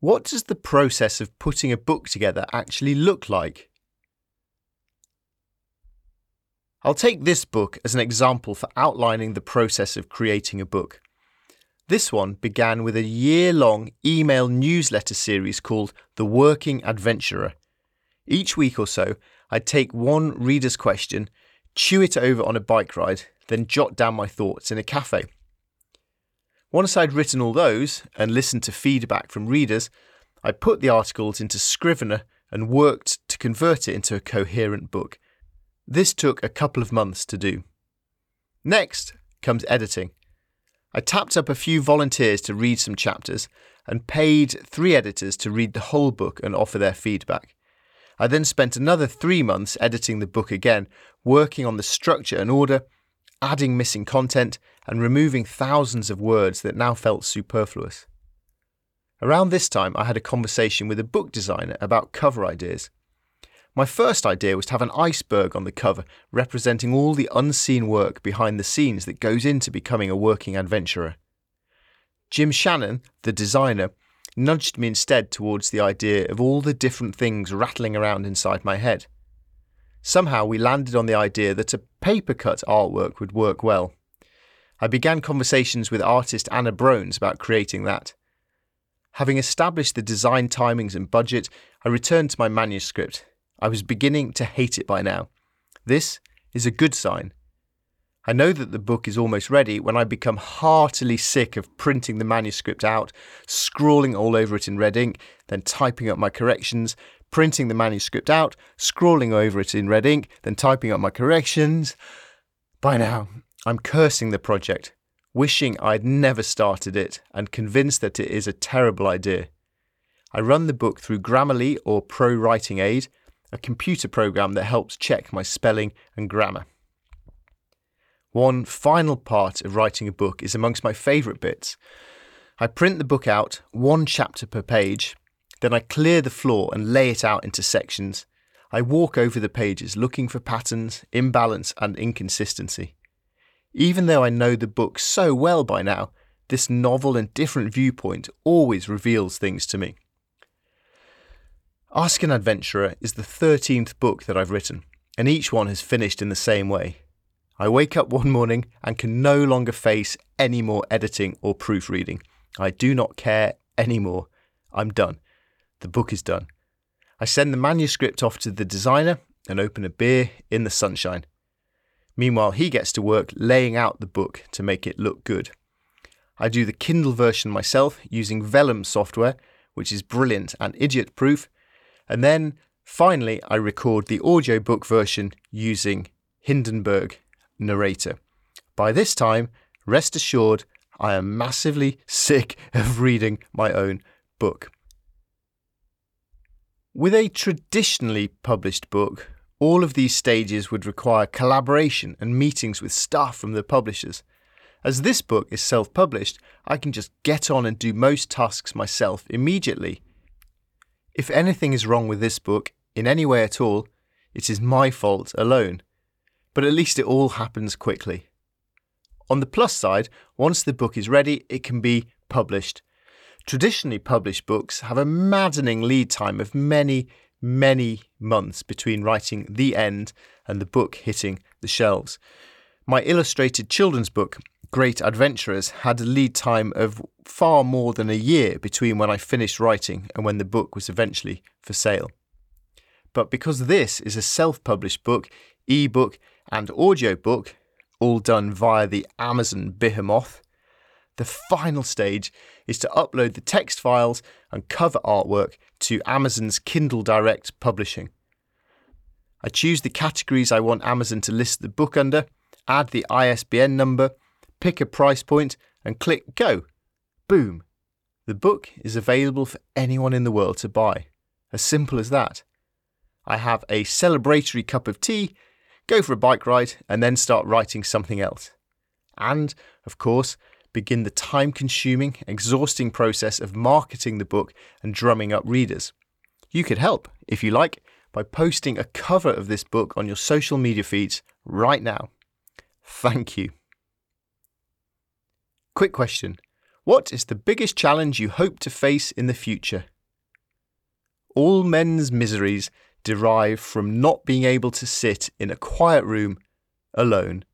What does the process of putting a book together actually look like? I'll take this book as an example for outlining the process of creating a book. This one began with a year-long email newsletter series called The Working Adventurer. Each week or so, I'd take one reader's question, chew it over on a bike ride, then jot down my thoughts in a cafe. Once I'd written all those and listened to feedback from readers, I put the articles into Scrivener and worked to convert it into a coherent book. This took a couple of months to do. Next comes editing. I tapped up a few volunteers to read some chapters and paid 3 editors to read the whole book and offer their feedback. I then spent another 3 months editing the book again, working on the structure and order, adding missing content and removing thousands of words that now felt superfluous. Around this time, I had a conversation with a book designer about cover ideas. My first idea was to have an iceberg on the cover, representing all the unseen work behind the scenes that goes into becoming a working adventurer. Jim Shannon, the designer, nudged me instead towards the idea of all the different things rattling around inside my head. Somehow we landed on the idea that a paper-cut artwork would work well. I began conversations with artist Anna Brones about creating that. Having established the design timings and budget, I returned to my manuscript. I was beginning to hate it by now. This is a good sign. I know that the book is almost ready when I become heartily sick of printing the manuscript out, scrawling all over it in red ink, then typing up my corrections, printing the manuscript out, scrawling over it in red ink, then typing up my corrections. By now, I'm cursing the project, wishing I'd never started it and convinced that it is a terrible idea. I run the book through Grammarly or ProWritingAid, a computer program that helps check my spelling and grammar. One final part of writing a book is amongst my favourite bits. I print the book out, 1 chapter per page, then I clear the floor and lay it out into sections. I walk over the pages looking for patterns, imbalance and inconsistency. Even though I know the book so well by now, this novel and different viewpoint always reveals things to me. Ask an Adventurer is the 13th book that I've written, and each one has finished in the same way. I wake up one morning and can no longer face any more editing or proofreading. I do not care anymore. I'm done. The book is done. I send the manuscript off to the designer and open a beer in the sunshine. Meanwhile, he gets to work laying out the book to make it look good. I do the Kindle version myself using Vellum software, which is brilliant and idiot-proof. And then, finally, I record the audiobook version using Hindenburg Narrator. By this time, rest assured, I am massively sick of reading my own book. With a traditionally published book, all of these stages would require collaboration and meetings with staff from the publishers. As this book is self-published, I can just get on and do most tasks myself immediately. If anything is wrong with this book, in any way at all, it is my fault alone. But at least it all happens quickly. On the plus side, once the book is ready, it can be published. Traditionally published books have a maddening lead time of many months between writing the end and the book hitting the shelves. My illustrated children's book, Great Adventurers, had a lead time of far more than a year between when I finished writing and when the book was eventually for sale. But because this is a self-published book, ebook, and audiobook, all done via the Amazon behemoth, the final stage is to upload the text files and cover artwork to Amazon's Kindle Direct Publishing. I choose the categories I want Amazon to list the book under, add the ISBN number, pick a price point, and click Go. Boom! The book is available for anyone in the world to buy. As simple as that. I have a celebratory cup of tea, go for a bike ride, and then start writing something else. And, of course, begin the time-consuming, exhausting process of marketing the book and drumming up readers. You could help, if you like, by posting a cover of this book on your social media feeds right now. Thank you. Quick question. What is the biggest challenge you hope to face in the future? All men's miseries derive from not being able to sit in a quiet room alone